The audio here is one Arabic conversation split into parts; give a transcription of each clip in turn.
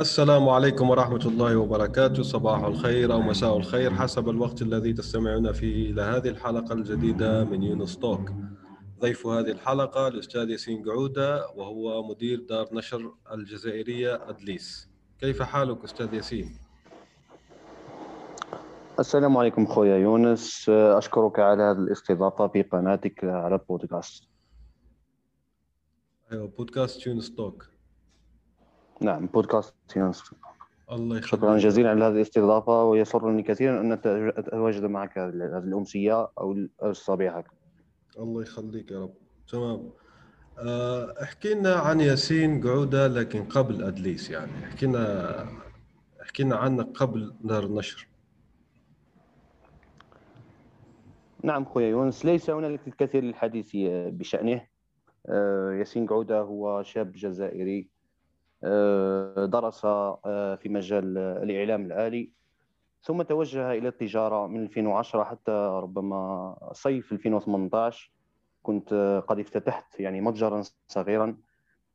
السلام عليكم ورحمة الله وبركاته، صباح الخير أو مساء الخير حسب الوقت الذي تستمعون فيه إلى هذه الحلقة الجديدة من يونس توك. ضيف هذه الحلقة الأستاذ ياسين قعودة، وهو مدير دار نشر الجزائرية أدليس. كيف حالك أستاذ ياسين؟ السلام عليكم خويا يونس، أشكرك على هذه الاستضافة في قناتك على البودكاست. أيوة، بودكاست يونس توك. نعم، بودكاست يونس. الله يخليك، شكرا جزيلا على هذه الاستضافة، ويسرني كثيرا أن أتواجد معك هذه الأمسية أو الصبيحة. الله يخليك يا رب. تمام، احكي لنا عن ياسين قعودة، لكن قبل أدليس يعني احكي لنا عنك قبل دار النشر. نعم خويا يونس، ليس هناك الكثير للحديث بشأنه. ياسين قعودة هو شاب جزائري درس في مجال الإعلام الآلي، ثم توجه إلى التجارة من 2010 حتى ربما صيف 2018. كنت قد افتتحت يعني متجرا صغيرا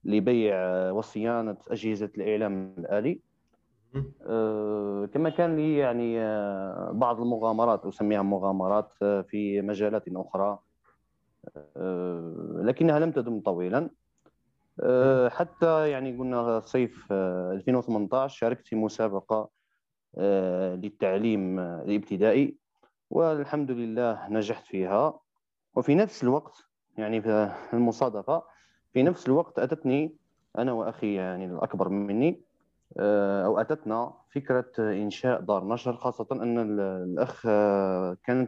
لبيع وصيانة أجهزة الإعلام الآلي. كما كان لي يعني بعض المغامرات، أسميها مغامرات في مجالات أخرى، لكنها لم تدم طويلا، حتى يعني قلنا صيف 2018 شاركت في مسابقة للتعليم الابتدائي، والحمد لله نجحت فيها. وفي نفس الوقت يعني في المصادفة، في نفس الوقت أتتني أنا وأخي يعني الأكبر مني، أو أتتنا فكرة إنشاء دار نشر، خاصة أن الأخ كان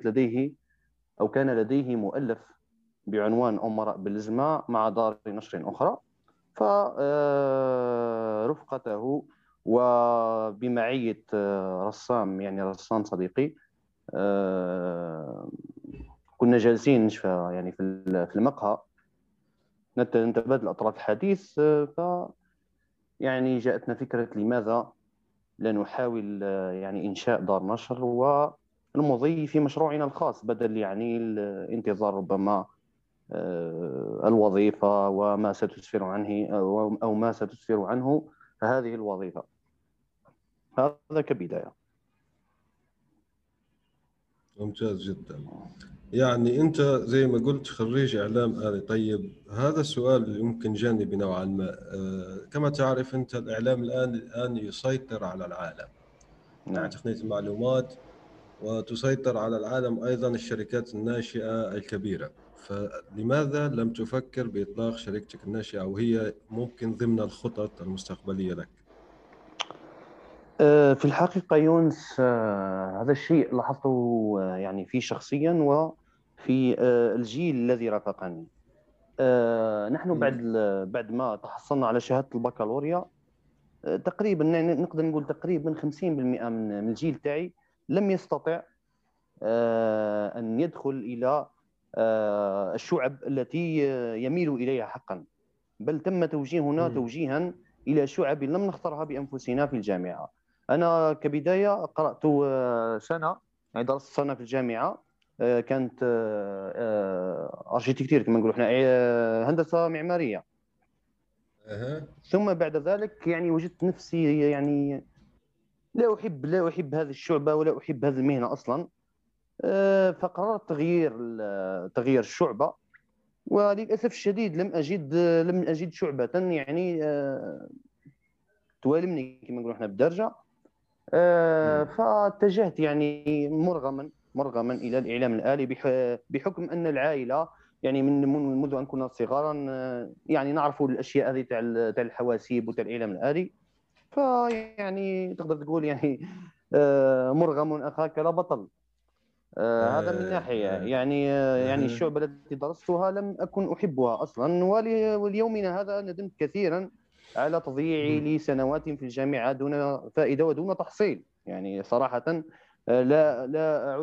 لديه مؤلف بعنوان أمراء بلزمة مع دار نشر أخرى. فرفقته وبمعية رسام، يعني رسام صديقي، كنا جالسين يعني في المقهى نتبادل أطراف الحديث، يعني جاءتنا فكرة لماذا لا نحاول يعني إنشاء دار نشر والمضي في مشروعنا الخاص، بدل يعني الانتظار ربما الوظيفة وما ستسفر عنه أو ما ستسفر عنه هذه الوظيفة. هذا كبداية. ممتاز جدا. يعني أنت زي ما قلت خريج إعلام آلي. طيب، هذا السؤال يمكن جانبي نوعا ما. كما تعرف أنت الإعلام الآن يسيطر على العالم. نعم. تقنية المعلومات، وتسيطر على العالم أيضا الشركات الناشئة الكبيرة. فلماذا لم تفكر بإطلاق شركتك الناشئة، وهي ممكن ضمن الخطط المستقبلية لك؟ في الحقيقة يونس، هذا الشيء لاحظته يعني في شخصيا وفي الجيل الذي رافقني. نحن بعد ما تحصلنا على شهادة البكالوريا، تقريبا نقدر نقول تقريبا 50% من الجيل تاعي لم يستطع أن يدخل إلى الشعب التي يميل إليها حقا، بل تم توجيهنا توجيها إلى شعب لم نختارها بأنفسنا في الجامعة. أنا كبداية قرأت درست سنة في الجامعة، كانت أرشيتكتير كما نقول إحنا، هندسة معمارية. ثم بعد ذلك يعني وجدت نفسي يعني لا أحب هذه الشعبة ولا أحب هذه المهنة أصلا، فقررت تغيير الشعبة، وللأسف الشديد لم أجد شعبة يعني توالمني كما نقولوا احنا بالدرجة. فاتجهت يعني مرغما إلى الإعلام الآلي، بحكم أن العائلة يعني منذ أن كنا صغارا يعني نعرف الأشياء هذه تاع الحواسيب وتاع الإعلام الآلي. فيعني تقدر تقول يعني مرغم أخاك لا بطل. هذا من ناحية يعني الشعبة التي درستها لم أكن أحبها أصلا، وليومنا هذا ندمت كثيرا على تضييعي لسنوات في الجامعة دون فائدة ودون تحصيل. يعني صراحة لا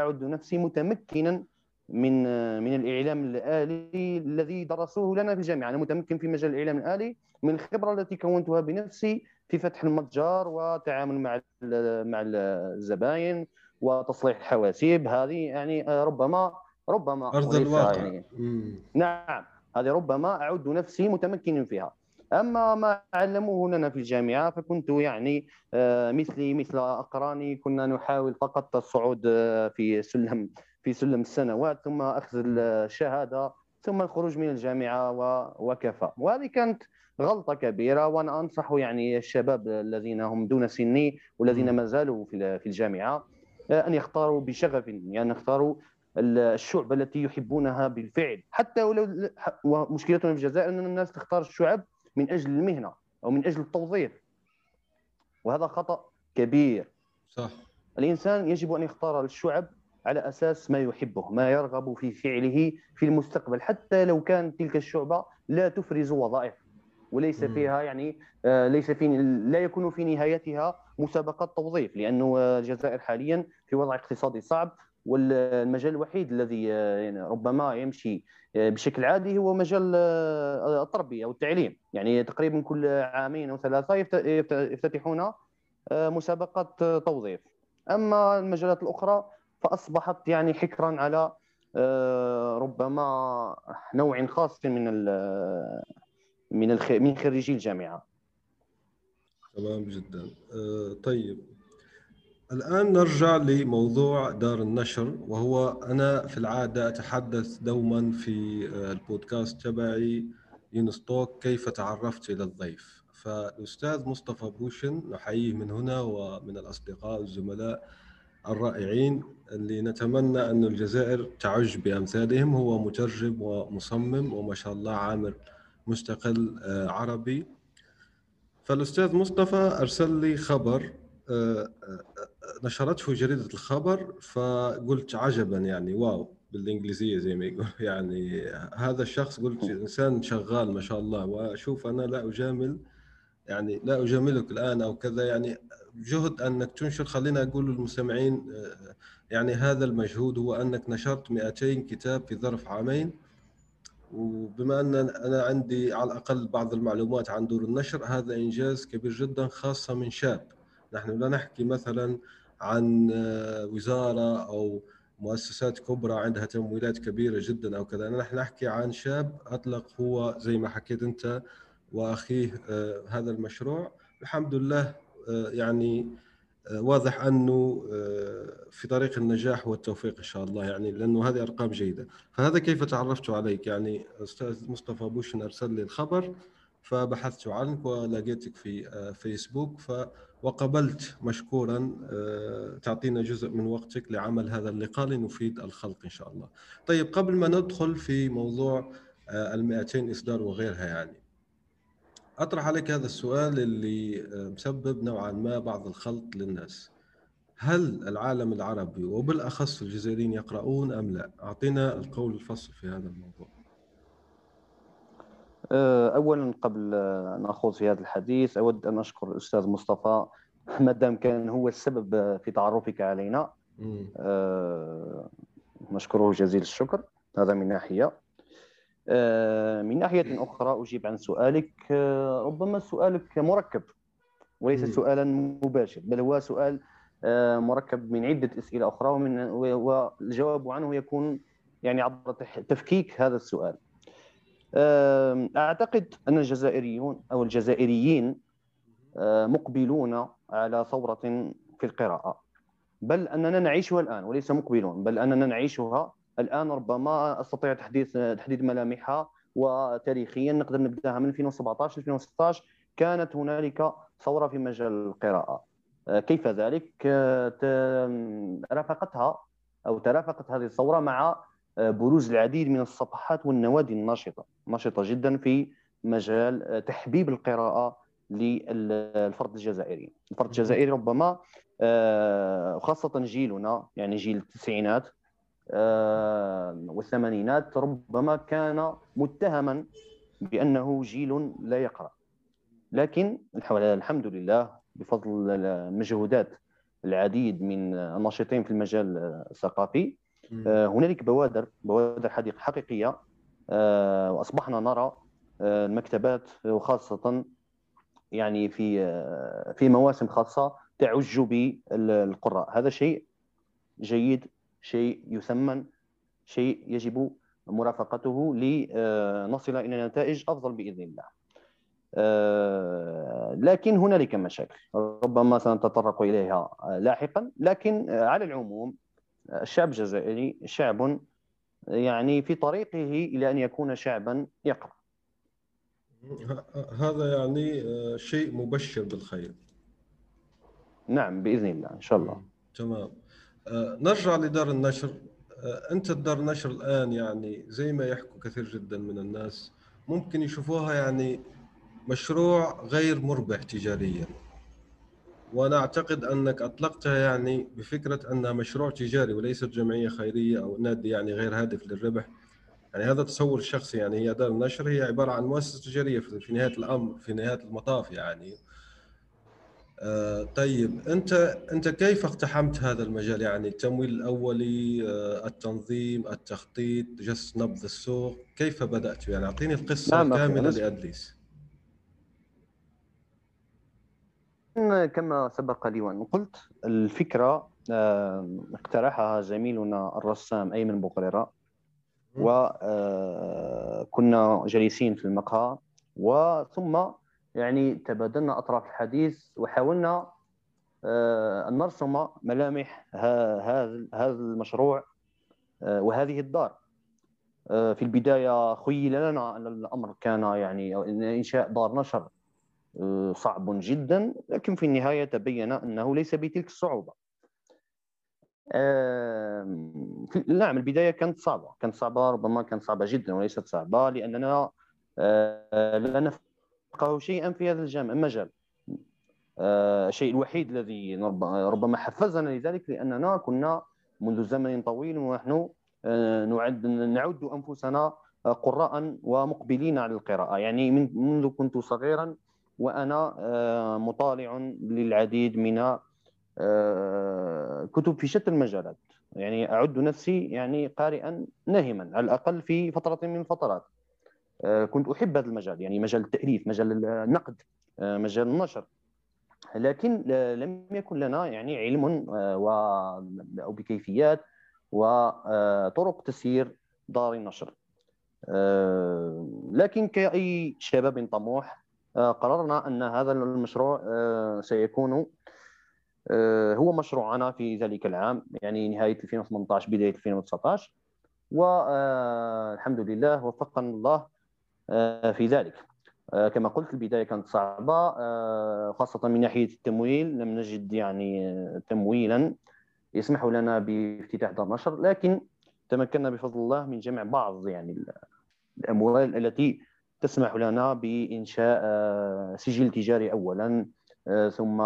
أعد نفسي متمكنا من الإعلام الآلي الذي درسوه لنا في الجامعة. أنا متمكن في مجال الإعلام الآلي من الخبرة التي كونتها بنفسي في فتح المتجر وتعامل مع الزبائن وتصليح الحواسيب. هذه يعني ربما أرض الواقع يعني. نعم، هذه ربما أعد نفسي متمكنا فيها. أما ما علموه لنا في الجامعة فكنت يعني مثلي مثل أقراني، كنا نحاول فقط الصعود في سلم السنوات ثم أخذ الشهادة ثم الخروج من الجامعة وكفى. وهذه كانت غلطة كبيرة، وأنا أنصح يعني الشباب الذين هم دون سني والذين ما زالوا في الجامعة أن يختاروا بشغف، يعني يختاروا الشعب التي يحبونها بالفعل. حتى ولو مشكلتنا في الجزائر أن الناس تختار الشعب من أجل المهنة أو من أجل التوظيف، وهذا خطأ كبير. صح، الإنسان يجب أن يختار الشعب على أساس ما يحبه، ما يرغب في فعله في المستقبل، حتى لو كان تلك الشعبة لا تفرز وظائف وليس فيها يعني لا يكون في نهايتها مسابقة توظيف، لأنه الجزائر حاليا في وضع اقتصادي صعب، والمجال الوحيد الذي يعني ربما يمشي بشكل عادي هو مجال التربية والتعليم. يعني تقريبا كل عامين أو ثلاثة يفتتحون مسابقة توظيف. أما المجالات الأخرى فأصبحت يعني حكرا على ربما نوع خاص من خريجي الجامعة. تمام جدا. طيب الآن نرجع لموضوع دار النشر، وهو أنا في العادة أتحدث دوما في البودكاست تبعي يونس توك كيف تعرفت إلى الضيف. فالأستاذ مصطفى بوشن نحييه من هنا ومن الأصدقاء والزملاء الرائعين اللي نتمنى أن الجزائر تعج بأمثالهم. هو مترجم ومصمم وما شاء الله عامل مستقل عربي. فالأستاذ مصطفى أرسل لي خبر نشرته جريدة الخبر، فقلت عجبا يعني واو بالإنجليزية زي ما يقول، يعني هذا الشخص قلت إنسان شغال ما شاء الله. وأشوف أنا لا أجامل يعني لا أجاملك الآن أو كذا، يعني جهد أنك تنشر، خلينا أقول للمستمعين يعني هذا المجهود هو أنك نشرت 200 كتاب في ظرف عامين. وبما أن أنا عندي على الأقل بعض المعلومات عن دور النشر، هذا إنجاز كبير جدا خاصة من شاب. نحن لا نحكي مثلا عن وزارة أو مؤسسات كبرى عندها تمويلات كبيرة جدا أو كذا، نحن نحكي عن شاب أطلق هو زي ما حكيت أنت وأخيه هذا المشروع. الحمد لله يعني واضح أنه في طريق النجاح والتوفيق إن شاء الله، يعني لأنه هذه أرقام جيدة. فهذا كيف تعرفت عليك، يعني أستاذ مصطفى بوشن أرسل لي الخبر فبحثت عنك ولقيتك في فيسبوك وقبلت مشكورا تعطينا جزء من وقتك لعمل هذا اللقاء لنفيد الخلق إن شاء الله. طيب قبل ما ندخل في موضوع 200 إصدار وغيرها، يعني أطرح عليك هذا السؤال اللي مسبب نوعا ما بعض الخلط للناس. هل العالم العربي وبالأخص الجزائريين يقرؤون أم لا؟ أعطينا القول الفصل في هذا الموضوع. أولا قبل أن أخوض في هذا الحديث أود أن أشكر الأستاذ مصطفى ما دام كان هو السبب في تعرفك علينا، نشكره جزيل الشكر. هذا من ناحية. من ناحية أخرى أجيب عن سؤالك. ربما سؤالك مركب وليس سؤالا مباشر، بل هو سؤال مركب من عدة أسئلة أخرى، والجواب عنه يكون يعني عبر تفكيك هذا السؤال. أعتقد أن الجزائريون أو الجزائريين مقبلون على ثورة في القراءة، بل أننا نعيشها الآن، وليس مقبلون بل أننا نعيشها الآن. ربما أستطيع تحديد ملامحها، وتاريخيا نقدر نبدأها من 2017-2016 كانت هنالك ثورة في مجال القراءة. كيف ذلك؟ ترافقت هذه الثورة مع بروز العديد من الصفحات والنوادي الناشطة جدا في مجال تحبيب القراءة للفرد الجزائري. الفرد الجزائري ربما وخاصة جيلنا، يعني جيل التسعينات، والثمانينات ربما كان متهما بأنه جيل لا يقرأ، لكن الحمد لله بفضل مجهودات العديد من الناشطين في المجال الثقافي هنالك بوادر حقيقية، وأصبحنا نرى المكتبات وخاصة يعني في مواسم خاصة تعج بالقراء. هذا شيء جيد، شيء يثمن، شيء يجب مرافقته لنصل إلى نتائج أفضل بإذن الله. لكن هنالك مشاكل ربما سنتطرق إليها لاحقا، لكن على العموم الشعب الجزائري شعب يعني في طريقه إلى أن يكون شعبا يقرأ. هذا يعني شيء مبشر بالخير. نعم بإذن الله إن شاء الله. تمام، نرجع لدار النشر. أنت الدار النشر الآن يعني زي ما يحكوا كثير جدا من الناس ممكن يشوفوها يعني مشروع غير مربح تجاريا، وأنا أعتقد أنك أطلقتها يعني بفكرة أنها مشروع تجاري وليست جمعية خيرية أو نادي يعني غير هادف للربح. يعني هذا تصور شخصي، يعني هي دار النشر هي عبارة عن مؤسسة تجارية في نهاية الأمر، في نهاية المطاف يعني. طيب أنت كيف اقتحمت هذا المجال؟ يعني التمويل الأولي، التنظيم، التخطيط، جس نبض السوق، كيف بدأت؟ يعني أعطيني القصة كاملة لأدليس. كما سبق لي وأن قلت الفكرة اقترحها زميلنا الرسام أيمن بوغريرا، وكنا جالسين في المقهى وثم يعني تبادلنا أطراف الحديث وحاولنا أن نرسم ملامح هذا المشروع وهذه الدار. في البداية خيل لنا أن الأمر كان يعني إنشاء دار نشر صعب جدا، لكن في النهاية تبين أنه ليس بتلك الصعوبة. نعم البداية كانت صعبة ربما كانت صعبة جدا وليست صعبة، لأننا لا نفقه شيئا في هذا المجال. الشيء الوحيد الذي ربما حفزنا لذلك لأننا كنا منذ زمن طويل ونحن نعد أنفسنا قراء ومقبلين على القراءة، يعني منذ كنت صغيرا وأنا مطالع للعديد من كتب في شتى المجالات، يعني أعد نفسي يعني قارئا ناهما على الأقل في فترة من الفترات. كنت أحب هذا المجال، يعني مجال التأليف، مجال النقد، مجال النشر، لكن لم يكن لنا يعني علم أو بكيفيات وطرق تسيير دار النشر. لكن كأي شباب طموح قررنا أن هذا المشروع سيكون هو مشروعنا في ذلك العام، يعني نهاية 2018 بداية 2019، والحمد لله وفقنا الله في ذلك. كما قلت البداية كانت صعبة خاصة من ناحية التمويل، لم نجد يعني تمويلا يسمح لنا بافتتاح دار نشر، لكن تمكنا بفضل الله من جمع بعض يعني الأموال التي تسمح لنا بإنشاء سجل تجاري أولا، ثم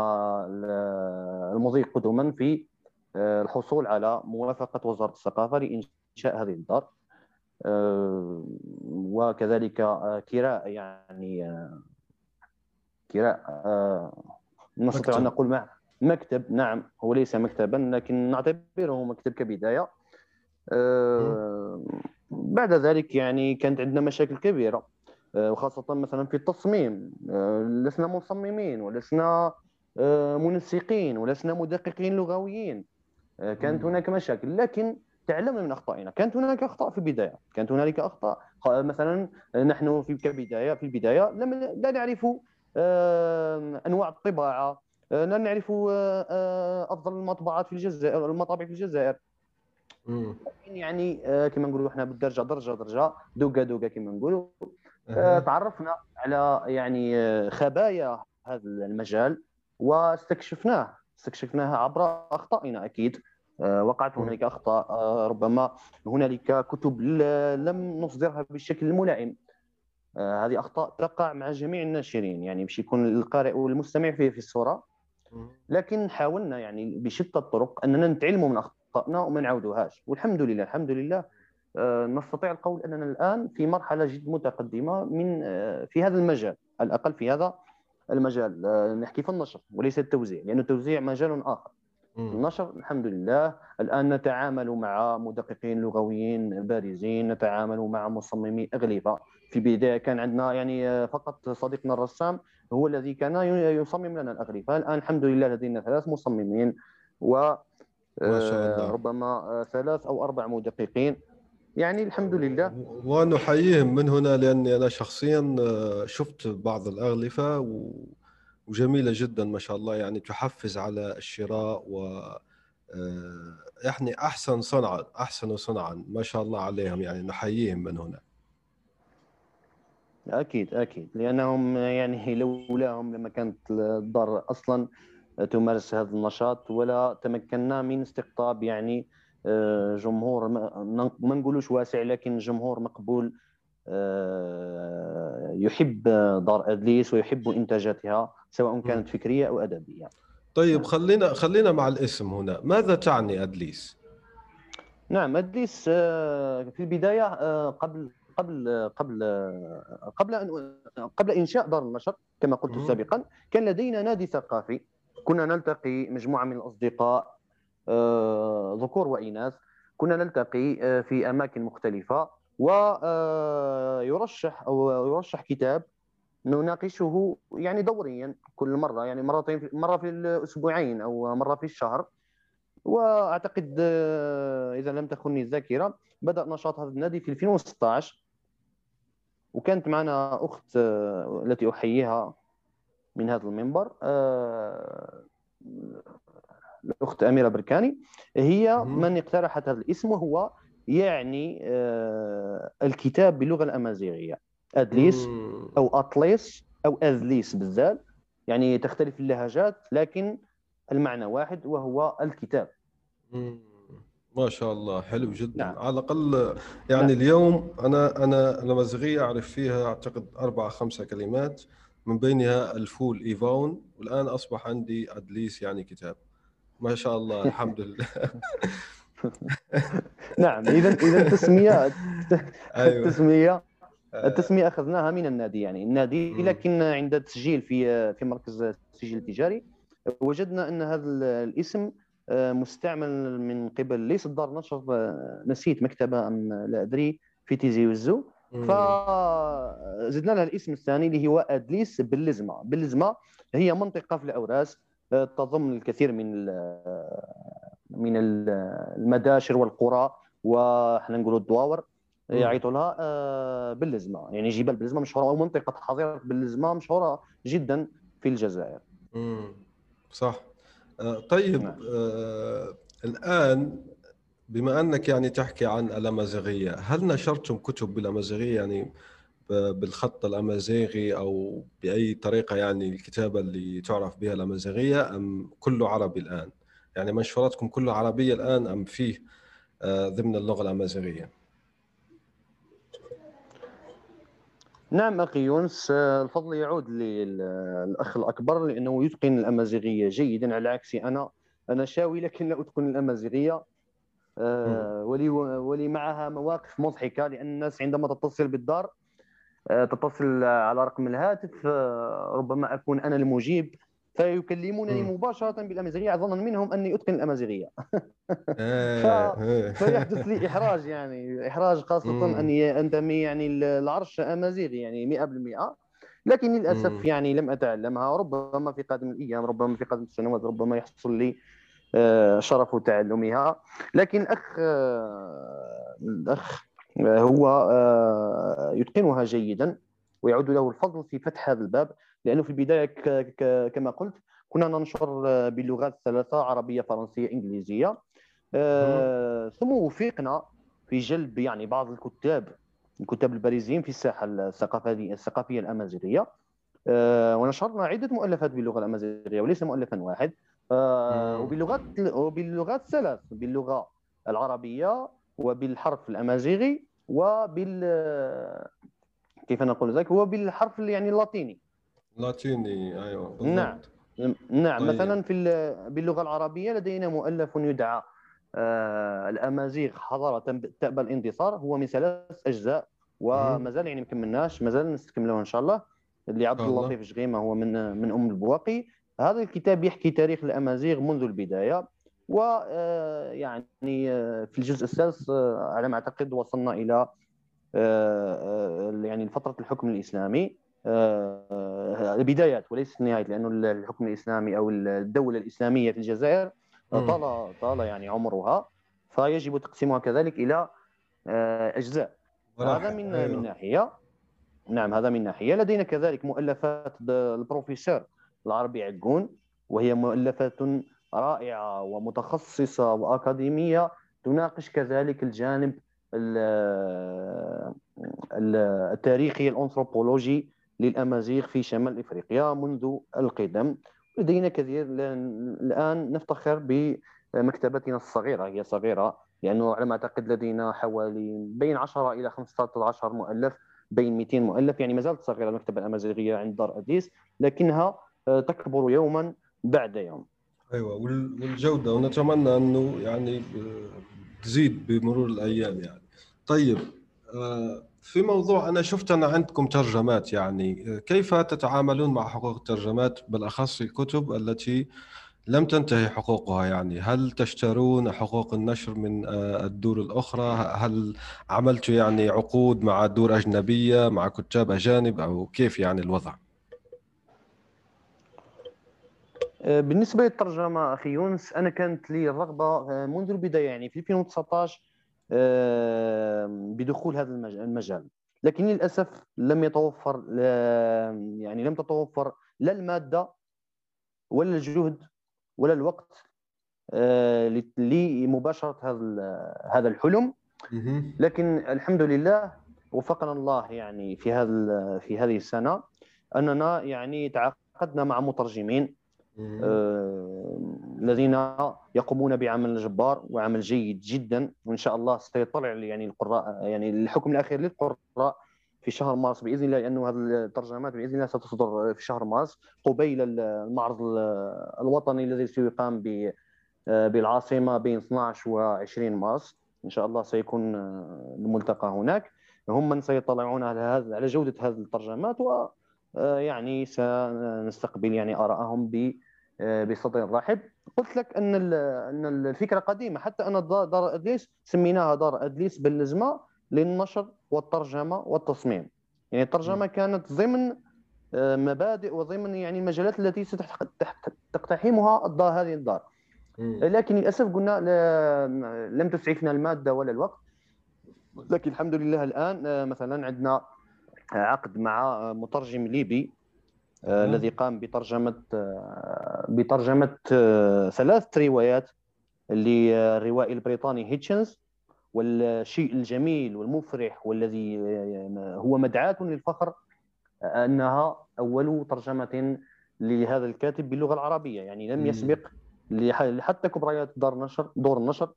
المضي قدما في الحصول على موافقة وزارة الثقافة لإنشاء هذه الدار، وكذلك كراء نستطيع أن نقول مع مكتب. نعم هو ليس مكتبا لكن نعتبره مكتب كبداية. بعد ذلك يعني كانت عندنا مشاكل كبيرة، وخاصة مثلا في التصميم، لسنا مصممين ولسنا منسقين ولسنا مدققين لغويين، كانت هناك مشاكل، لكن تعلمنا من أخطائنا. كانت هناك أخطاء في البداية، كانت هناك أخطاء مثلا نحن في البداية لا نعرف أنواع الطباعة، لا نعرف أفضل المطبعات في الجزائر، المطابع في الجزائر. يعني كما نقولوا احنا بالدرجة درجة دوكا كما نقولوا. تعرفنا على يعني خبايا هذا المجال واستكشفناها عبر أخطائنا. أكيد وقعت هناك أخطاء، ربما هنالك كتب لم نصدرها بالشكل الملائم. هذه أخطاء تقع مع جميع الناشرين، يعني باش يكون القارئ والمستمع في الصورة، لكن حاولنا يعني بشتى الطرق أننا نتعلم من أخطائنا اخطأنا وما نعاودوهاش، والحمد لله الحمد لله نستطيع القول اننا الان في مرحله جد متقدمه من في هذا المجال، على الاقل في هذا المجال. نحكي في النشر وليس التوزيع، لأن التوزيع مجال آخر. النشر الحمد لله الآن نتعامل مع مدققين لغويين بارزين، نتعامل مع مصممي أغلفة. في البداية كان عندنا يعني فقط صديقنا الرسام هو الذي كان يصمم لنا الأغلفة، الآن الحمد لله لدينا 3 مصممين و ربما 3 أو 4 مدققين، يعني الحمد لله. ونحييهم من هنا، لأني أنا شخصيا شفت بعض الأغلفة وجميلة جدا ما شاء الله، يعني تحفز على الشراء، و يعني أحسن صنعا ما شاء الله عليهم، يعني نحييهم من هنا. أكيد أكيد، لأنهم يعني لولاهم لما كانت الدار أصلا تمارس هذا النشاط، ولا تمكنا من استقطاب يعني جمهور ما نقولوش واسع، لكن جمهور مقبول يحب دار أدليس ويحب إنتاجاتها، سواء كانت فكرية أو أدبية. طيب خلينا مع الاسم هنا، ماذا تعني أدليس؟ نعم، أدليس في البداية قبل إنشاء دار النشر كما قلت سابقا، كان لدينا نادي ثقافي، كنا نلتقي مجموعة من الأصدقاء ذكور وإناث، كنا نلتقي في أماكن مختلفة، ويرشح أو يرشح كتاب نناقشه يعني دوريا، كل مرة يعني مرة في الأسبوعين أو مرة في الشهر. وأعتقد إذا لم تخني الذاكرة بدأ نشاط هذا النادي في 2016، وكانت معنا أخت التي أحييها من هذا المنبر، الأخت أميره بركاني، هي من اقترحت هذا الاسم، وهو يعني الكتاب باللغة الأمازيغية، أدليس أو أطليس أو أذليس بالذات، يعني تختلف اللهجات لكن المعنى واحد وهو الكتاب. ما شاء الله، حلو جدا. نعم. على الأقل يعني نعم. اليوم أنا الأمازيغية أعرف فيها أعتقد 4 أو 5 كلمات، من بينها الفول إيفاون، والآن أصبح عندي أدليس يعني كتاب. ما شاء الله الحمد لله. نعم، اذا التسميه اخذناها من النادي، يعني النادي لكن عند التسجيل في مركز التسجيل التجاري وجدنا ان هذا الاسم مستعمل من قبل ليس دار نشر، نسيت مكتبه ام لا ادري، في تيزي وزو، فزدنا لها الاسم الثاني اللي هو ادليس بلزمه. بلزمه هي منطقه في الاوراس تضم الكثير من المداشر والقرى، وحنا نقولوا الدواور يعيطوا لها بلزمه، يعني جبال بلزمه مشهوره، او منطقه حظيره بلزمه مشهوره جدا في الجزائر. صح. طيب الان بما انك يعني تحكي عن الامازيغيه، هل نشرتم كتب بالامازيغيه يعني بالخط الأمازيغي أو بأي طريقة، يعني الكتابة اللي تعرف بها الأمازيغية، أم كله عربي الآن؟ يعني منشوراتكم كله عربية الآن أم فيه ضمن اللغة الأمازيغية؟ نعم أخي يونس، الفضل يعود للأخ الأكبر لأنه يتقن الأمازيغية جيدا، على عكسي أنا شاوي لكن لا أتقن الأمازيغية، ولي معها مواقف مضحكة، لأن الناس عندما تتصل بالدار تتصل على رقم الهاتف، ربما أكون أنا المجيب، فيكلمونني مباشرة بالأمازيغية ظنا منهم أني أتقن الأمازيغية. فيحدث لي إحراج، يعني إحراج خاصة أني أنتمي يعني العرش أمازيغي يعني 100%، لكن للأسف يعني لم أتعلمها، ربما في قادم الأيام، ربما في قادم السنوات، ربما يحصل لي شرف تعلمها. لكن الأخ هو يتقنها جيدا، ويعود له الفضل في فتح هذا الباب، لأنه في البداية كما قلت كنا ننشر باللغات الثلاثة، عربية فرنسية إنجليزية، ثم وفقنا في جلب يعني بعض الكتاب البارزين في الساحة الثقافية الأمازيغية، ونشرنا عدة مؤلفات باللغة الأمازيغية وليس مؤلفا واحد، وباللغات 3، باللغة العربية وبالحرف الأمازيغي كيف نقول ذلك، وبالحرف يعني اللاتيني. ايوه بالضبط. نعم طيب. مثلا باللغة العربية لدينا مؤلف يدعى الأمازيغ حضارة تأبى الانتصار، هو من 3 أجزاء ومازال يعني مكملناش، مازال نستكملوه إن شاء الله، اللي عبد اللطيف شغيمه هو من أم البواقي. هذا الكتاب يحكي تاريخ الأمازيغ منذ البداية، ويعني في الجزء السادس على ما أعتقد وصلنا إلى يعني فترة الحكم الإسلامي، البدايات وليس النهاية، لأنه الحكم الإسلامي أو الدولة الإسلامية في الجزائر طال يعني عمرها، فيجب تقسيمها كذلك إلى أجزاء. هذا من ناحية. نعم هذا من ناحية. لدينا كذلك مؤلفات البروفيسور العربي عقون، وهي مؤلفات رائعة ومتخصصة وأكاديمية تناقش كذلك الجانب التاريخي الأنثروبولوجي للأمازيغ في شمال إفريقيا منذ القدم. لدينا كثير الآن، نفتخر بمكتبتنا الصغيرة، هي صغيرة لأنه على ما أعتقد لدينا حوالي بين 10 إلى 15 مؤلف، بين 200 مؤلف، يعني ما زالت صغيرة المكتبة الأمازيغية عند دار أدليس، لكنها تكبر يوما بعد يوم. أيوة، والجودة، ونتمنى أنه يعني تزيد بمرور الأيام يعني. طيب في موضوع أنا شفت أنا عندكم ترجمات، يعني كيف تتعاملون مع حقوق الترجمات بالأخص الكتب التي لم تنتهي حقوقها؟ يعني هل تشترون حقوق النشر من الدور الأخرى؟ هل عملت يعني عقود مع دور أجنبية مع كتاب أجانب أو كيف يعني الوضع؟ بالنسبة للترجمة أخي يونس، أنا كانت لي الرغبة منذ البداية يعني في 2019 بدخول هذا المجال، لكن للأسف لم تتوفر لا المادة ولا الجهد ولا الوقت لمباشرة هذا الحلم. لكن الحمد لله وفقنا الله يعني في هذه السنة أننا يعني تعاقدنا مع مترجمين الذين يقومون بعمل جبار وعمل جيد جدا، وان شاء الله سيطلع يعني القراء، يعني الحكم الاخير للقراء في شهر مارس باذن الله، لانه هذه الترجمات باذن الله ستصدر في شهر مارس قبيل المعرض الوطني الذي سيقام بالعاصمه بين 12 و20 مارس ان شاء الله. سيكون الملتقى هناك، هم من سيطلعون على جوده هذه الترجمات، و يعني سنستقبل يعني آراءهم بصدر رحب. قلت لك أن الفكرة قديمة، حتى أن دار أدليس سميناها دار أدليس بلزمة للنشر والترجمة والتصميم، يعني الترجمة كانت ضمن مبادئ وضمن يعني المجالات التي ستقتحمها هذه الدار، لكن للأسف قلنا لم تسعفنا المادة ولا الوقت. لكن الحمد لله الآن مثلا عندنا عقد مع مترجم ليبي الذي قام بترجمة 3 روايات للروائي البريطاني هيتشينز، والشيء الجميل والمفرح والذي هو مدعاة للفخر أنها أول ترجمة لهذا الكاتب باللغة العربية، يعني لم يسبق حتى كبريات دور النشر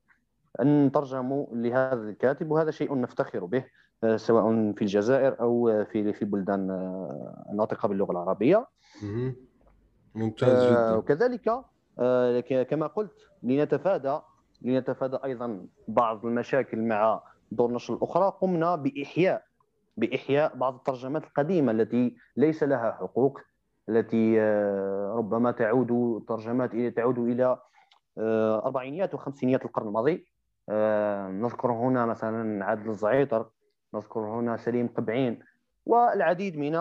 أن ترجموا لهذا الكاتب، وهذا شيء نفتخر به سواء في الجزائر أو في بلدان ناطقة باللغة العربية. ممتاز جدا. وكذلك كما قلت لنتفادى أيضا بعض المشاكل مع دور النشر الأخرى، قمنا بإحياء بعض الترجمات القديمة التي ليس لها حقوق، التي ربما تعود إلى أربعينيات وخمسينيات القرن الماضي. نذكر هنا مثلا عادل الزعيتر، نذكر هنا سليم قبعين، والعديد من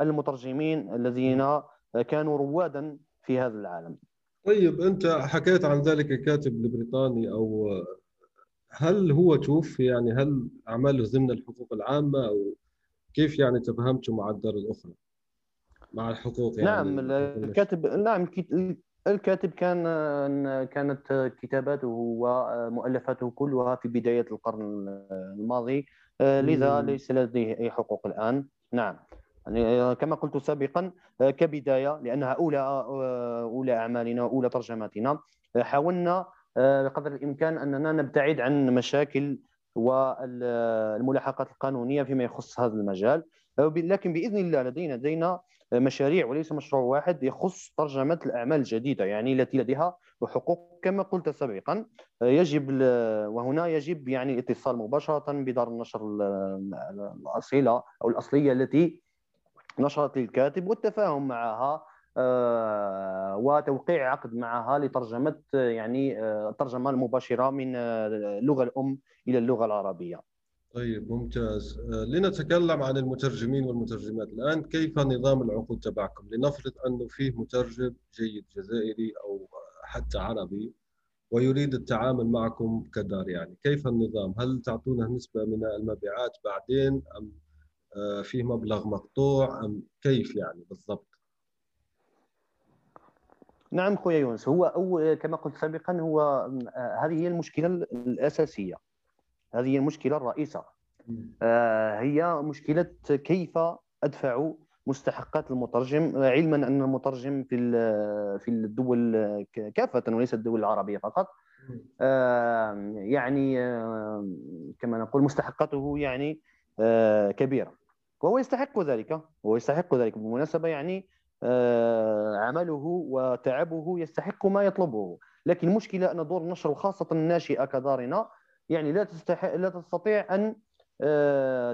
المترجمين الذين كانوا روادا في هذا العالم. طيب أنت حكيت عن ذلك الكاتب البريطاني، أو هل هو توفي؟ يعني هل أعماله ضمن الحقوق العامة، أو كيف يعني تفهمته مع الدار الأخرى مع الحقوق؟ يعني نعم الكاتب، نعم الكاتب كانت كتاباته ومؤلفاته كلها في بداية القرن الماضي، لذا ليس لديه أي حقوق الآن. نعم يعني كما قلت سابقا كبداية، لأنها أولى أعمالنا وأولى ترجماتنا، حاولنا بقدر الإمكان أننا نبتعد عن مشاكل والملاحقات القانونية فيما يخص هذا المجال، لكن بإذن الله لدينا مشاريع وليس مشروع واحد يخص ترجمة الأعمال الجديدة يعني التي لديها حقوق كما قلت سابقا. يجب وهنا يجب يعني الاتصال مباشرة بدار النشر الأصيلة أو الأصلية التي نشرت الكاتب والتفاهم معها وتوقيع عقد معها لترجمة يعني الترجمة المباشرة من اللغة الأم إلى اللغة العربية. طيب ممتاز. لنتكلم عن المترجمين والمترجمات الآن. كيف نظام العقود تبعكم؟ لنفرض أنه فيه مترجم جيد جزائري أو حتى عربي ويريد التعامل معكم كدار، يعني كيف النظام؟ هل تعطونه نسبة من المبيعات بعدين أم فيه مبلغ مقطوع أم كيف يعني بالضبط؟ نعم خويا يونس، هو كما قلت سابقا هو هذه هي المشكلة الأساسية، هذه هي المشكلة الرئيسة، هي مشكلة كيف أدفع مستحقات المترجم، علما أن المترجم في الدول كافة وليس الدول العربية فقط، يعني كما نقول مستحقاته يعني كبيرة وهو يستحق ذلك، بالمناسبة يعني عمله وتعبه يستحق ما يطلبه. لكن المشكلة أن دور النشر وخاصة الناشئة كدارنا يعني لا تستطيع أن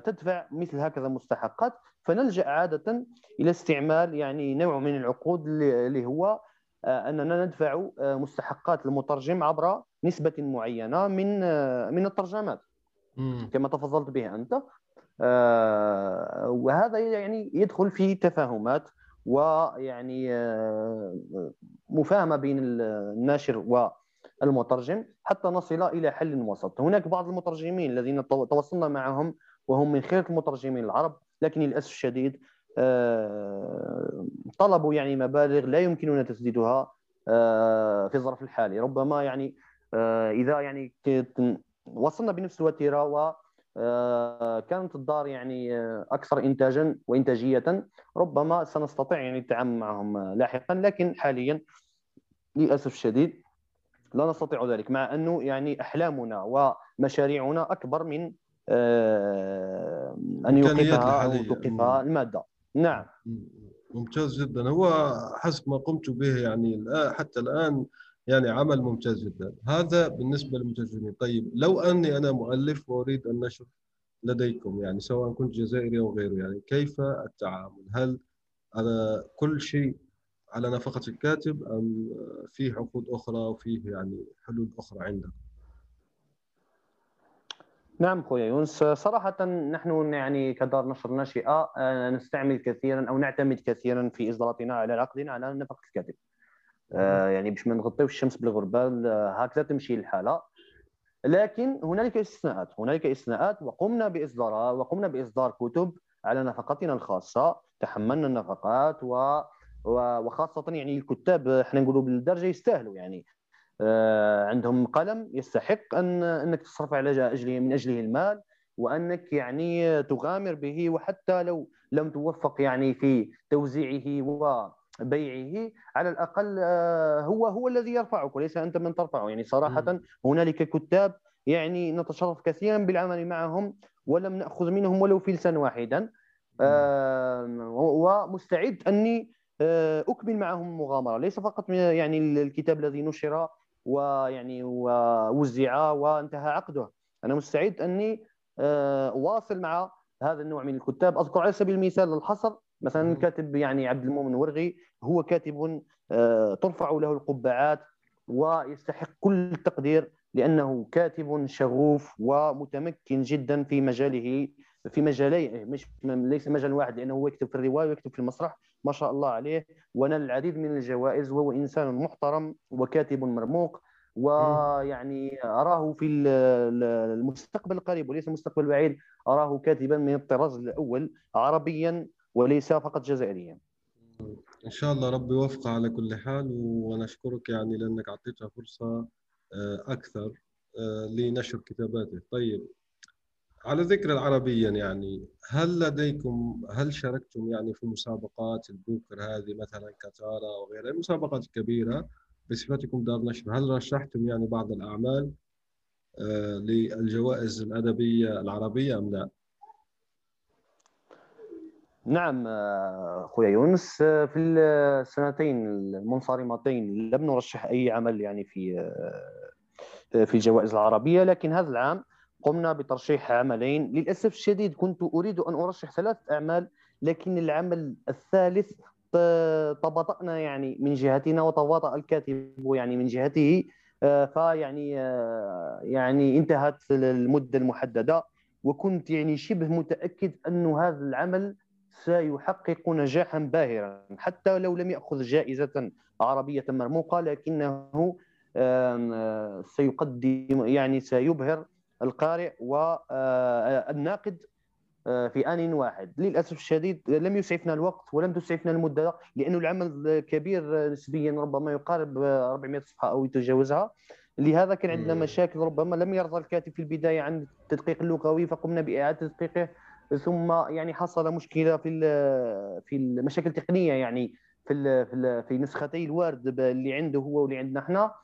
تدفع مثل هكذا مستحقات، فنلجأ عادة إلى استعمال يعني نوع من العقود اللي هو أننا ندفع مستحقات المترجم عبر نسبة معينة من الترجمات كما تفضلت به أنت، وهذا يعني يدخل في تفاهمات ويعني مفاهمة بين الناشر والمترجم حتى نصل إلى حل وسط. هناك بعض المترجمين الذين تواصلنا معهم وهم من خيرة المترجمين العرب، لكن للأسف الشديد طلبوا يعني مبالغ لا يمكننا تسديدها في الظرف الحالي، ربما يعني إذا يعني وصلنا بنفس الوتيرة وكانت الدار يعني أكثر إنتاجا وإنتاجية ربما سنستطيع يعني التعامل معهم لاحقا، لكن حاليا للأسف الشديد لا نستطيع ذلك، مع أنه يعني أحلامنا ومشاريعنا أكبر من أن توقفها المادة. نعم ممتاز جدا. هو حسب ما قمت به يعني حتى الآن يعني عمل ممتاز جدا، هذا بالنسبة للمترجمين. طيب لو أني أنا مؤلف وأريد النشر لديكم، يعني سواء كنت جزائري أو غيره، يعني كيف التعامل؟ هل على كل شيء على نفقة الكاتب أم فيه عقود أخرى وفيه يعني حلول أخرى عندك؟ نعم خويا يونس، صراحة نحن يعني كدار نشر ناشئة نستعمل كثيرا أو نعتمد كثيرا في إصداراتنا على العقد على نفقة الكاتب، يعني باش ما نغطيوش الشمس بالغربال، هكذا تمشي الحالة. لكن هنالك استثناءات، وقمنا بإصدار كتب على نفقتنا الخاصة، تحملنا النفقات وخاصة يعني الكتاب احنا نقولوا بالدرجة يستاهلوا، يعني عندهم قلم يستحق انك تصرف على اجله من اجله المال وانك يعني تغامر به، وحتى لو لم توفق يعني في توزيعه وبيعه على الاقل هو الذي يرفعك وليس انت من ترفعه. يعني صراحة هنالك كتاب يعني نتشرف كثيرا بالعمل معهم ولم ناخذ منهم ولو فلسا واحدا، ومستعد اني أكمل معهم مغامرة، ليس فقط يعني الكتاب الذي نشر ويعني ووزع وانتهى عقده، أنا مستعد أني أواصل مع هذا النوع من الكتاب. أذكر على سبيل المثال الحصر مثلا الكاتب يعني عبد المؤمن ورغي، هو كاتب ترفع له القبعات ويستحق كل التقدير لأنه كاتب شغوف ومتمكن جدا في مجاله، في مجالي مش ليس مجال واحد، لأنه هو يكتب في الرواية ويكتب في المسرح ما شاء الله عليه، ونال العديد من الجوائز، وهو إنسان محترم وكاتب مرموق، ويعني أراه في المستقبل القريب وليس المستقبل البعيد أراه كاتبا من الطراز الأول عربيا وليس فقط جزائريا. إن شاء الله ربي يوفقه على كل حال، ونشكرك يعني لأنك أعطيتها فرصة أكثر لنشر كتاباته. طيب على ذكر العربيا، يعني هل شاركتم يعني في مسابقات البوكر هذه مثلا كتارا وغيرها، المسابقات الكبيره بصفتكم دار نشر؟ هل رشحتم يعني بعض الاعمال للجوائز الادبيه العربيه ام لا؟ نعم أخويا يونس، في السنتين المنصرمتين لم نرشح أي عمل يعني في الجوائز العربية، لكن هذا العام قمنا بترشيح عملين. للأسف الشديد كنت أريد أن أرشح 3 أعمال، لكن العمل الثالث تباطأنا يعني من جهتنا، وتباطأ الكاتب يعني من جهته، فيعني انتهت المدة المحددة، وكنت يعني شبه متأكد أن هذا العمل سيحقق نجاحا باهرا، حتى لو لم يأخذ جائزة عربية مرموقة، لكنه سيقدم يعني سيبهر القارئ والناقد في آن واحد. للأسف الشديد لم يسعفنا الوقت ولم تسعفنا المدة، لأنه العمل كبير نسبيا، ربما يقارب 400 صفحة أو يتجاوزها، لهذا كان عندنا مشاكل. ربما لم يرضى الكاتب في البداية عن التدقيق اللغوي، فقمنا بإعادة تدقيقه، ثم يعني حصل مشكلة في المشاكل التقنية يعني في نسختي الوارد اللي عنده هو واللي عندنا احنا،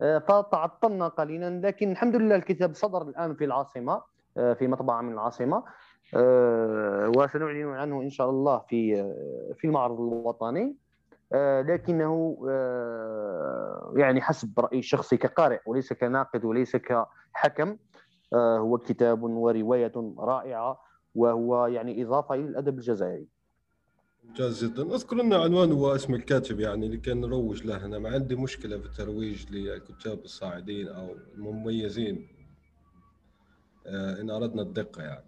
فتعطلنا قليلا، لكن الحمد لله الكتاب صدر الآن في العاصمة، في مطبعة من العاصمة، وسنعلن عنه إن شاء الله في المعرض الوطني. لكنه يعني حسب رأيي الشخصي كقارئ وليس كناقد وليس كحكم، هو كتاب ورواية رائعة، وهو يعني إضافة إلى الأدب الجزائري. ممتاز جدا. أذكر لنا عنوان واسم الكاتب يعني اللي كان نروج له. أنا ما عندي مشكلة في الترويج للكتاب الصاعدين أو المميزين، إن أردنا الدقة يعني.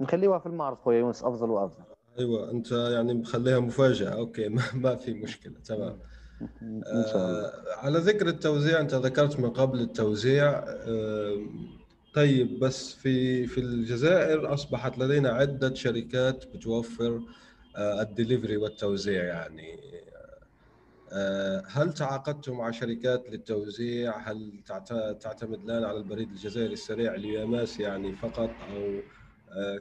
نخليها في المعرض خويا يونس، أفضل وأفضل. أيوة أنت يعني مخليها مفاجأة، أوكي ما في مشكلة، تمام. على ذكر التوزيع، أنت ذكرت من قبل التوزيع. طيب، بس في الجزائر أصبحت لدينا عدة شركات بتوفر الدليفري والتوزيع، يعني هل تعاقدتم مع شركات للتوزيع؟ هل تعتمد الآن على البريد الجزائري السريع الياماس يعني فقط، أو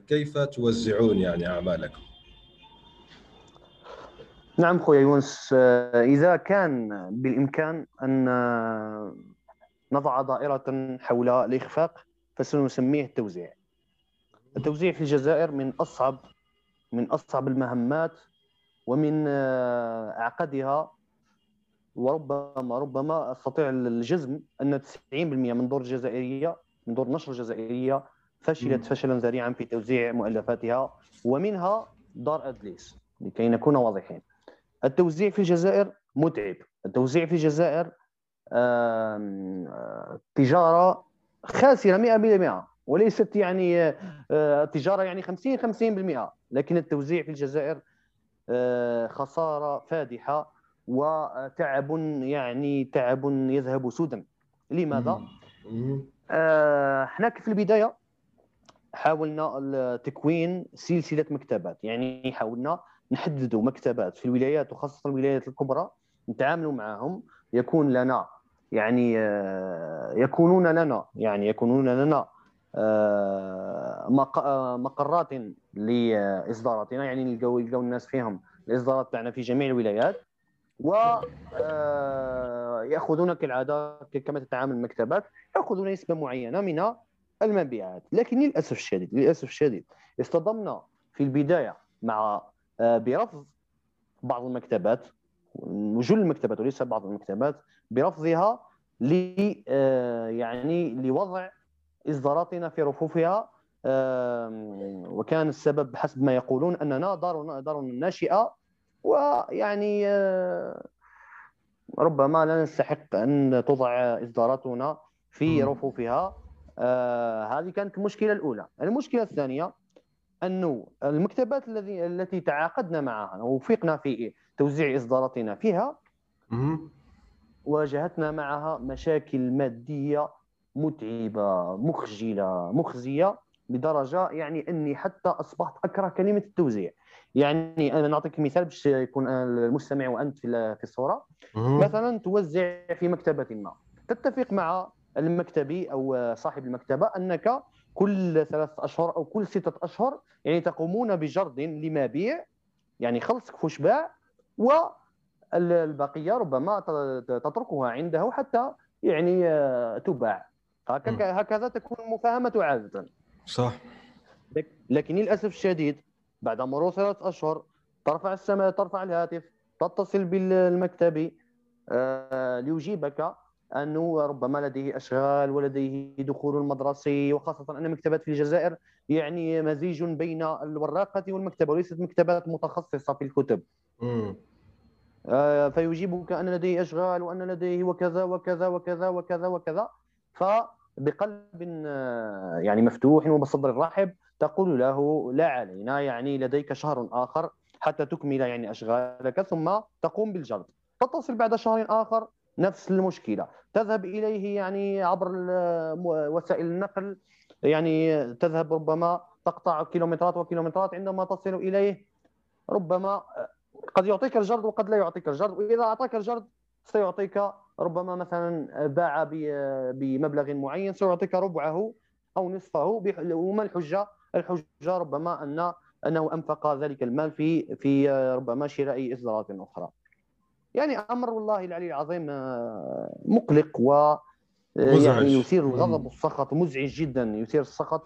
كيف توزعون يعني أعمالكم؟ نعم خويا يونس، إذا كان بالإمكان أن نضع دائرة حول الإخفاق فسنسميه التوزيع. التوزيع في الجزائر من أصعب المهمات ومن أعقدها، وربما أستطيع الجزم أن 90% من دور النشر الجزائرية فشلت فشلا ذريعا في توزيع مؤلفاتها، ومنها دار أدليس، لكي نكون واضحين. التوزيع في الجزائر متعب، التوزيع في الجزائر تجارة خاسرة 100%، وليست يعني تجارة يعني 50-50%، لكن التوزيع في الجزائر خسارة فادحة وتعب، يعني تعب يذهب سودا. لماذا؟ احنا في البداية حاولنا تكوين سلسلة مكتبات، يعني حاولنا نحددوا مكتبات في الولايات، وخاصة الولايات الكبرى نتعاملوا معهم، يكونون لنا مقرات لإصداراتنا، يعني نلقاو الناس فيهم الإصدارات تاعنا في جميع الولايات، ويأخذون كالعادة كما تتعامل المكتبات، يأخذون نسبة معينة من المبيعات. لكن للأسف الشديد اصطدمنا في البداية مع برفض بعض المكتبات، وجل المكتبات وليس بعض المكتبات، برفضها يعني لوضع إصداراتنا في رفوفها، وكان السبب حسب ما يقولون أننا دار ناشئة، ويعني ربما لا نستحق أن توضع إصداراتنا في رفوفها. هذه كانت المشكلة الأولى. المشكلة الثانية أنه المكتبات التي تعاقدنا معها ووفقنا في توزيع إصداراتنا فيها، واجهتنا معها مشاكل مادية متعبة مخزية لدرجة يعني أني حتى أصبحت أكره كلمة التوزيع. يعني أنا نعطيك مثال باش يكون المستمع وأنت في الصورة. مثلا توزع في مكتبة ما، تتفق مع المكتبي أو صاحب المكتبة أنك كل 3 أشهر أو كل 6 أشهر يعني تقومون بجرد لمبيع، يعني خلصك فوش باع، والبقية ربما تتركها عنده حتى يعني تباع. هكذا تكون المفاهمة عادة، صح. لكن للأسف الشديد بعد مرور 3 أشهر ترفع ترفع الهاتف، تتصل بالمكتب ليجيبك أنه ربما لديه أشغال ولديه دخول المدرسي، وخاصة أن مكتبات في الجزائر يعني مزيج بين الوراقة والمكتبة وليست مكتبات متخصصة في الكتب. فيجيبك أن لديه أشغال وأن لديه وكذا وكذا وكذا وكذا وكذا. فبقلب يعني مفتوح وبصدر رحب تقول له لا علينا، يعني لديك شهر آخر حتى تكمل يعني أشغالك، ثم تقوم بالجرد. تتصل بعد شهر آخر نفس المشكلة، تذهب إليه يعني عبر وسائل النقل، يعني تذهب ربما تقطع كيلومترات وكيلومترات، عندما تصل إليه ربما قد يعطيك الجرد وقد لا يعطيك الجرد، وإذا أعطاك الجرد سيعطيك ربما مثلا باع بمبلغ معين سيعطيك ربعه أو نصفه. وما الحجة؟ الحجة ربما أنه أنفق ذلك المال في ربما شراء إصدارات أخرى. يعني أمر والله العلي العظيم مقلق و يعني يثير الغضب والسخط، مزعج جدا، يثير السخط.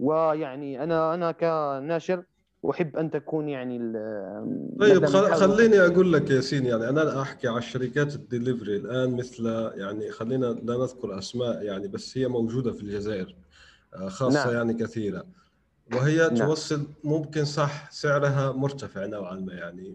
ويعني أنا كناشر أحب أن تكون يعني طيب خليني أقول لك ياسين، يعني أنا أحكي على الشركات الدليفري الآن، مثل يعني خلينا لا نذكر أسماء يعني، بس هي موجودة في الجزائر خاصة نعم. يعني كثيرة، وهي توصل ممكن صح سعرها مرتفع نوعا ما، يعني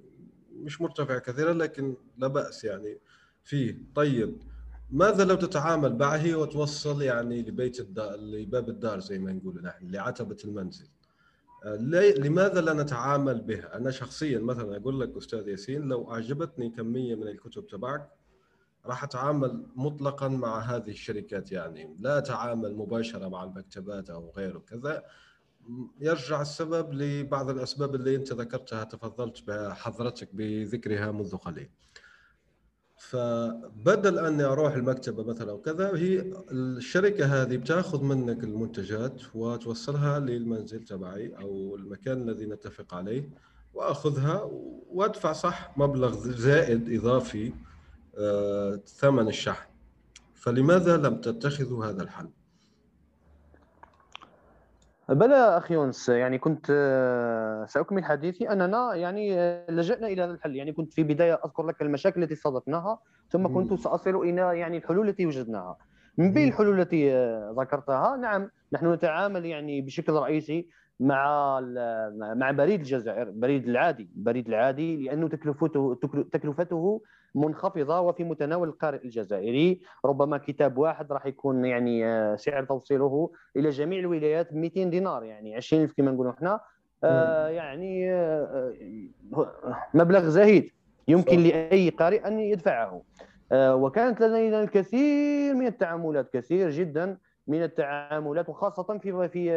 مش مرتفع كثيرا لكن لا بأس يعني فيه. طيب ماذا لو تتعامل معه وتوصل يعني لباب الدار زي ما نقول نحن، لعتبة المنزل؟ لماذا لا نتعامل بها؟ أنا شخصيا مثلا أقول لك أستاذ ياسين، لو أعجبتني كمية من الكتب تبعك راح أتعامل مطلقا مع هذه الشركات، يعني لا أتعامل مباشرة مع المكتبات أو غيره كذا. يرجع السبب لبعض الأسباب اللي أنت ذكرتها، تفضلت بحضرتك بذكرها منذ قليل. فبدل أن أروح المكتبة مثلا وكذا، هي الشركة هذه بتأخذ منك المنتجات وتوصلها للمنزل تبعي أو المكان الذي نتفق عليه، وأخذها وأدفع صح مبلغ زائد إضافي ثمن الشحن. فلماذا لم تتخذوا هذا الحل؟ بلى أخي يونس، يعني كنت سأكمل حديثي. أننا يعني لجأنا إلى هذا الحل، يعني كنت في بداية أذكر لك المشاكل التي صادفناها، ثم كنت سأصل إلى يعني الحلول التي وجدناها. من بين الحلول التي ذكرتها، نعم نحن نتعامل يعني بشكل رئيسي مع بريد الجزائر، بريد العادي، لأنه تكلفته منخفضة وفي متناول القارئ الجزائري. ربما كتاب واحد راح يكون يعني سعر توصيله إلى جميع الولايات 200 دينار، يعني 20,000 كما نقولوا احنا، يعني مبلغ زهيد يمكن لأي قارئ أن يدفعه. وكانت لدينا الكثير من التعاملات، كثير جدا من التعاملات، وخاصة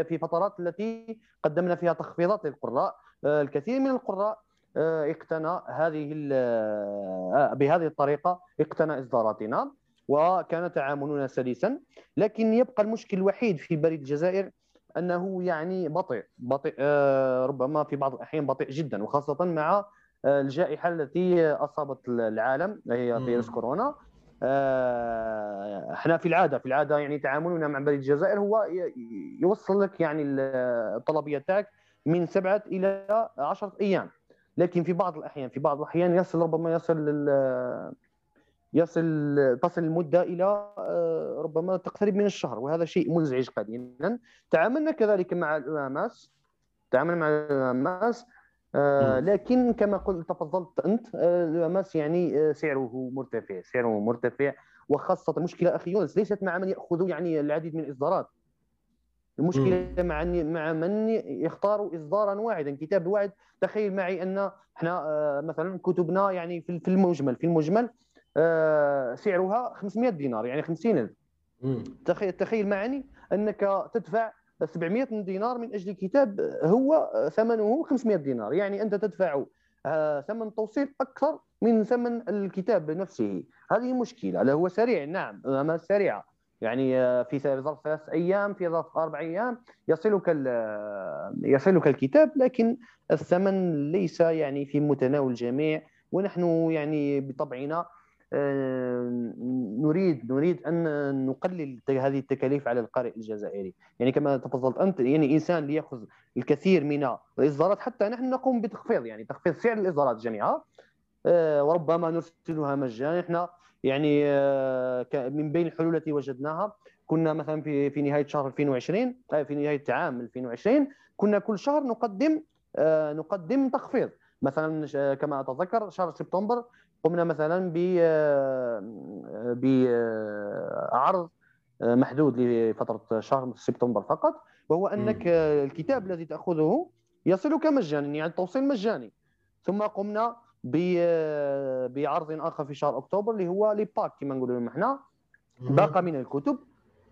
في فترات التي قدمنا فيها تخفيضات للقراء. الكثير من القراء اقتنى بهذه الطريقة، اقتنى إصداراتنا وكان تعاملنا سلسا. لكن يبقى المشكل الوحيد في بريد الجزائر أنه يعني بطيء ربما في بعض الأحيان بطيء جدا، وخاصة مع الجائحة التي أصابت العالم هي فيروس كورونا. احنا في العادة يعني تعاملنا مع بريد الجزائر هو يوصل لك يعني الطلبية تاعك من 7 إلى 10 أيام، لكن في بعض الأحيان تصل المدة إلى ربما تقترب من الشهر، وهذا شيء مزعج قليلا. تعاملنا كذلك مع الأماس، لكن كما قلت تفضلت أنت، الأماس يعني سعره مرتفع. وخاصة مشكلة أخي يونس ليست مع من يأخذ يعني العديد من الإصدارات، المشكلة مع من يختار إصدارا واحدا، كتاب واحد. تخيل معي أن احنا مثلا كتبنا يعني في المجمل سعرها 500 دينار يعني 50,000. تخيل معي أنك تدفع 700 دينار من أجل كتاب هو ثمنه 500 دينار، يعني أنت تدفع ثمن توصيل أكثر من ثمن الكتاب نفسه. هذه مشكلة. لا هو سريع، نعم أماس سريعة، يعني في ظرف 3 أيام، في ظرف 4 أيام يصلك الكتاب، لكن الثمن ليس يعني في متناول الجميع. ونحن يعني بطبعنا نريد أن نقلل هذه التكاليف على القارئ الجزائري. يعني كما تفضلت أنت، يعني إنسان ليأخذ الكثير من الإصدارات، حتى نحن نقوم بتخفيض، يعني تخفيض سعر الإصدارات جميعها، وربما نرسلها مجانا. نحن يعني من بين الحلول التي وجدناها، كنا مثلا في نهاية شهر 2020، في نهاية عام 2020، كنا كل شهر نقدم تخفيض. مثلا كما أتذكر شهر سبتمبر قمنا مثلا بعرض محدود لفترة شهر سبتمبر فقط، وهو أنك الكتاب الذي تأخذه يصلك مجانا، يعني التوصيل مجاني. ثم قمنا بعرض آخر في شهر أكتوبر اللي هو لي باك كما نقولوا نحن، باقة من الكتب،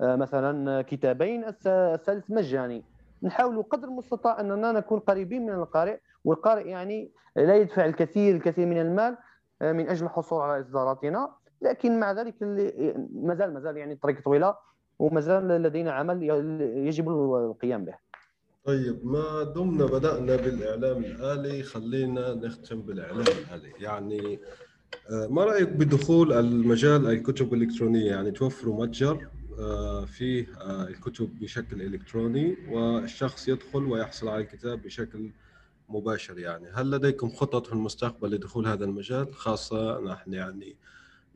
مثلا كتابين، الثالث مجاني. نحاول قدر المستطاع أننا نكون قريبين من القارئ، والقارئ يعني لا يدفع الكثير من المال من أجل الحصول على إصداراتنا، لكن مع ذلك مازال يعني الطريق طويلة، ومازال لدينا عمل يجب القيام به. طيب، ما دمنا بدأنا بالإعلام الآلي، خلينا نختم بالإعلام الآلي. يعني ما رأيك بدخول المجال الكتب الإلكترونية؟ يعني توفروا متجر فيه الكتب بشكل إلكتروني، والشخص يدخل ويحصل على الكتاب بشكل مباشر. يعني هل لديكم خطط في المستقبل لدخول هذا المجال، خاصة نحن يعني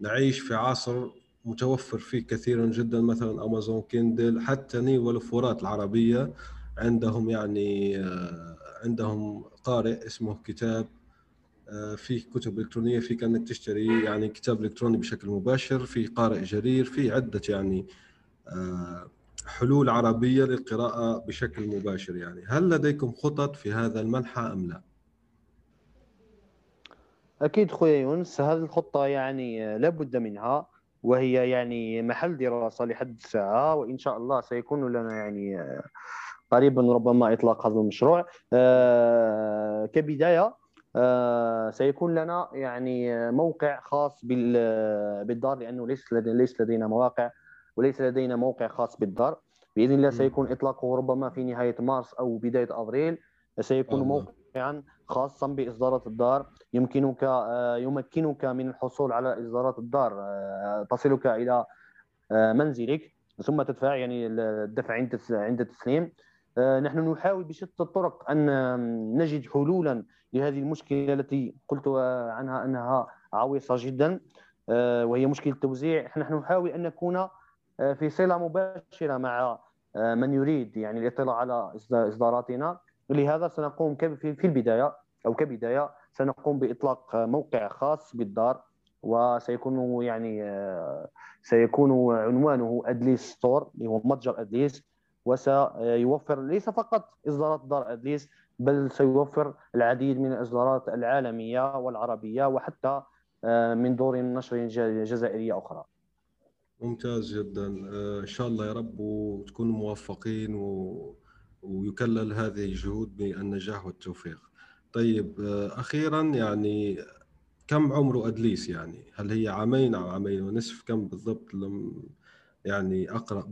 نعيش في عصر متوفر فيه كثيرا جدا، مثلا أمازون، كيندل، حتى نيو والفورات العربية عندهم قارئ اسمه كتاب فيه كتب إلكترونية، فيه كأنك تشتري يعني كتاب إلكتروني بشكل مباشر، فيه قارئ جرير، فيه عدة يعني حلول عربية للقراءة بشكل مباشر. يعني هل لديكم خطط في هذا المنحى أم لا؟ أكيد خويا يونس، هذه الخطة يعني لابد منها، وهي يعني محل دراسة لحد الساعة، وإن شاء الله سيكون لنا يعني قريبا ربما إطلاق هذا المشروع. كبداية سيكون لنا يعني موقع خاص بالدار، لأنه ليس لدينا مواقع، وليس لدينا موقع خاص بالدار. بإذن الله سيكون إطلاقه ربما في نهاية مارس أو بداية أبريل. سيكون موقعا خاصا بإصدارات الدار، يمكنك من الحصول على إصدارات الدار، تصلك إلى منزلك ثم تدفع، يعني الدفع عند التسليم. نحن نحاول بشتى الطرق أن نجد حلولا لهذه المشكلة التي قلت عنها أنها عويصة جدا، وهي مشكلة التوزيع. نحن نحاول أن نكون في صلة مباشرة مع من يريد يعني الاطلاع على إصداراتنا. لهذا سنقوم في البداية أو كبداية سنقوم بإطلاق موقع خاص بالدار، وسيكون يعني سيكون عنوانه أدليس ستور، اللي هو متجر أدليس، وسيوفر ليس فقط إصدارات دار أدليس، بل سيوفر العديد من الإصدارات العالمية والعربية، وحتى من دور نشر جزائرية أخرى. ممتاز جدا، إن شاء الله يا رب وتكونوا موفقين ويكلل هذه الجهود بالنجاح والتوفيق. طيب، أخيرا يعني كم عمر أدليس؟ يعني هل هي عامين أو عامين ونصف؟ كم بالضبط لم يعني أقرأ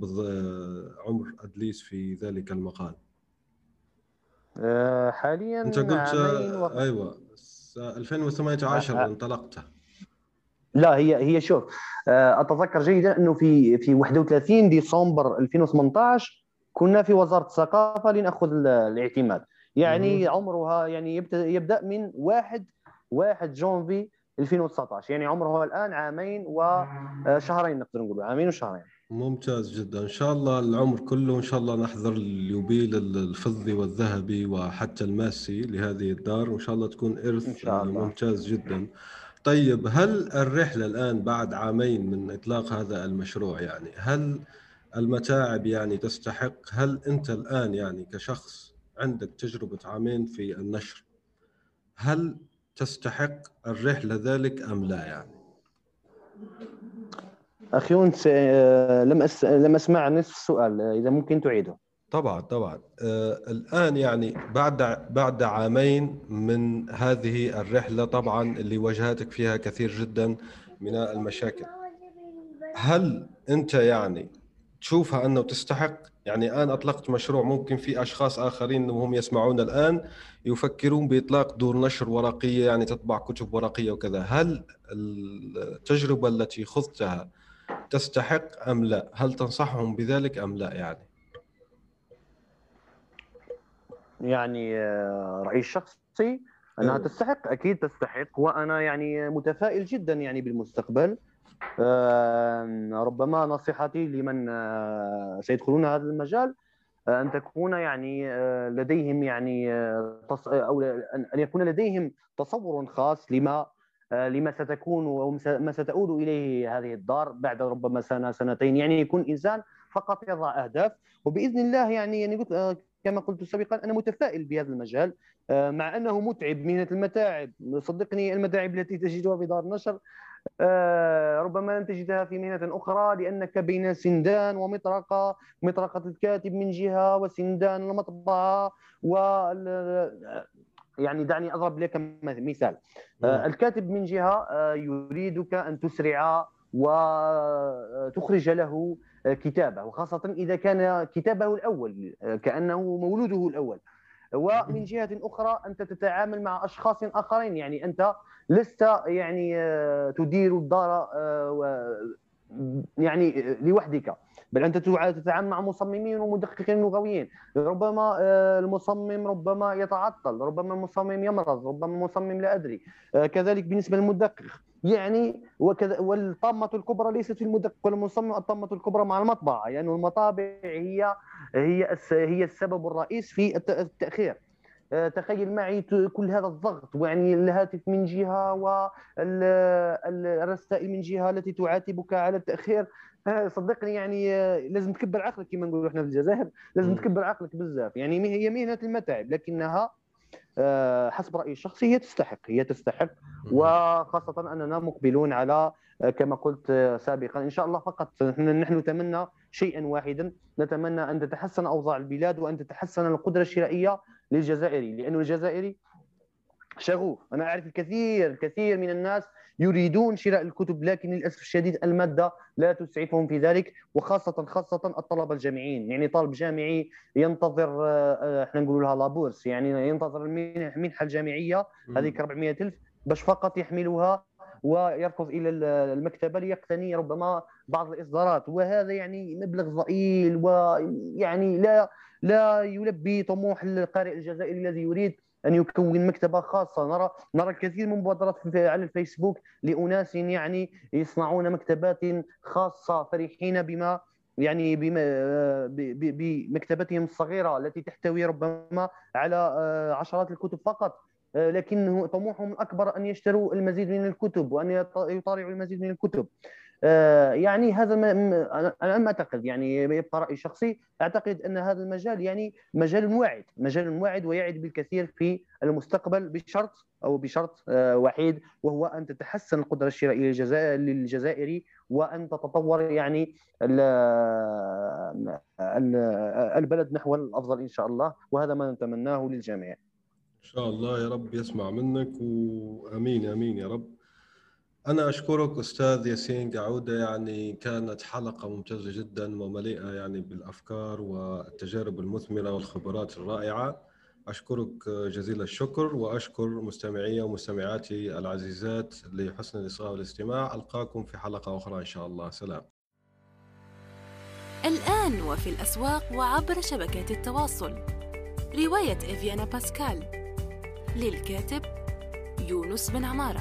عمر أدليس في ذلك المقال؟ حاليا أنت قلت أيوة 2018 انطلقتها. لا، هي شوف، أتذكر جيدا أنه في 31 ديسمبر 2018 كنا في وزارة الثقافة لنأخذ الاعتماد. يعني عمرها يعني يبدأ من 1 جونفي 2019، يعني عمرها الآن عامين وشهرين، نقدر نقول عامين وشهرين. ممتاز جدا، إن شاء الله العمر كله، إن شاء الله نحضر اليوبيل الفضي والذهبي وحتى الماسي لهذه الدار، وإن شاء الله تكون إرث ممتاز جدا. طيب، هل الرحلة الآن بعد عامين من إطلاق هذا المشروع، يعني هل المتاعب يعني تستحق؟ هل أنت الآن يعني كشخص عندك تجربة عامين في النشر، هل تستحق الرحلة ذلك أم لا؟ يعني أخي يونس، لم أسمع نصف السؤال، إذا ممكن تعيده. طبعا الآن يعني بعد عامين من هذه الرحلة، طبعا اللي واجهتك فيها كثير جدا من المشاكل، هل أنت يعني تشوفها أنه تستحق. يعني الآن أطلقت مشروع ممكن في أشخاص آخرين وهم يسمعون الآن يفكرون بإطلاق دور نشر ورقية، يعني تطبع كتب ورقية وكذا. هل التجربة التي خضتها تستحق أم لا؟ هل تنصحهم بذلك أم لا؟ يعني رأيي الشخصي أنها تستحق، أكيد تستحق، وأنا يعني متفائل جدا يعني بالمستقبل. ربما نصيحتي لمن سيدخلون هذا المجال أن تكون يعني لديهم يعني أو أن يكون لديهم تصور خاص لما ستكون وما ستعود إليه هذه الدار بعد ربما سنة سنتين. يعني يكون إنسان فقط يضع أهداف، وبإذن الله يعني كما قلت سابقا أنا متفائل بهذا المجال، مع أنه متعب، مهنة المتاعب صدقني، المتاعب التي تجدها في دار النشر ربما لن تجدها في مهنة أخرى، لأنك بين سندان ومطرقة، مطرقة الكاتب من جهة وسندان المطبعة. و يعني دعني أضرب لك مثال، الكاتب من جهة يريدك أن تسرع وتخرج له كتابه، وخاصة إذا كان كتابه الأول كأنه مولوده الأول، ومن جهة أخرى أنت تتعامل مع أشخاص آخرين، يعني أنت لست يعني تدير الدار يعني لوحدك، بل أنت تتعامل مع مصممين ومدققين لغويين. ربما المصمم ربما يتعطل، ربما المصمم يمرض، ربما المصمم لا أدري، كذلك بالنسبة للمدقق يعني وكذا. والطامة الكبرى ليست في المدقق والمصمم، الطامة الكبرى مع المطبعة، لأن المطابع هي السبب الرئيس في التأخير. تخيل معي كل هذا الضغط، يعني الهاتف من جهة والرسائل من جهة التي تعاتبك على التأخير. صدقني يعني لازم تكبر عقلك كما نقولوا احنا في الجزائر، لازم تكبر عقلك بزاف. يعني هي مهنة المتاعب، لكنها حسب رأيي الشخصي هي تستحق، وخاصة أننا مقبلون على كما قلت سابقا إن شاء الله. فقط نحن نتمنى شيئا واحدا، نتمنى أن تتحسن أوضاع البلاد وأن تتحسن القدرة الشرائية للجزائري، لأن الجزائري شغوف. أنا أعرف الكثير من الناس يريدون شراء الكتب، لكن للأسف الشديد المادة لا تسعفهم في ذلك، وخاصة الطلبة الجامعيين. يعني طالب جامعي ينتظر، احنا نقول لها لابورس، يعني ينتظر المنحة الجامعية هذه 400,000 باش فقط يحملها ويركض إلى المكتبة ليقتني ربما بعض الإصدارات، وهذا يعني مبلغ ضئيل، ويعني لا يلبي طموح القارئ الجزائري الذي يريد أن يكون مكتبة خاصة. نرى الكثير من مبادرات على الفيسبوك لأناس يعني يصنعون مكتبات خاصة، فرحين بما يعني بمكتبتهم الصغيرة التي تحتوي ربما على عشرات الكتب فقط، لكنه طموحهم الأكبر أن يشتروا المزيد من الكتب وأن يطالعوا المزيد من الكتب. يعني هذا أنا ما أعتقد، يعني يبقى رأي شخصي، أعتقد أن هذا المجال يعني مجال واعد ويعد بالكثير في المستقبل، بشرط وحيد، وهو أن تتحسن القدرة الشرائية للجزائري، وأن تتطور يعني البلد نحو الأفضل إن شاء الله، وهذا ما نتمناه للجميع إن شاء الله. يا رب يسمع منك، وأمين أمين يا رب. أنا أشكرك أستاذ ياسين قعودة، يعني كانت حلقة ممتازة جدا ومليئة يعني بالأفكار والتجارب المثمرة والخبرات الرائعة. أشكرك جزيل الشكر، وأشكر مستمعي ومستمعاتي العزيزات لحسن الإصغاء والاستماع. ألقاكم في حلقة أخرى إن شاء الله. سلام. الآن وفي الأسواق وعبر شبكات التواصل، رواية إيفيان باسكال للكاتب يونس بن عمارة.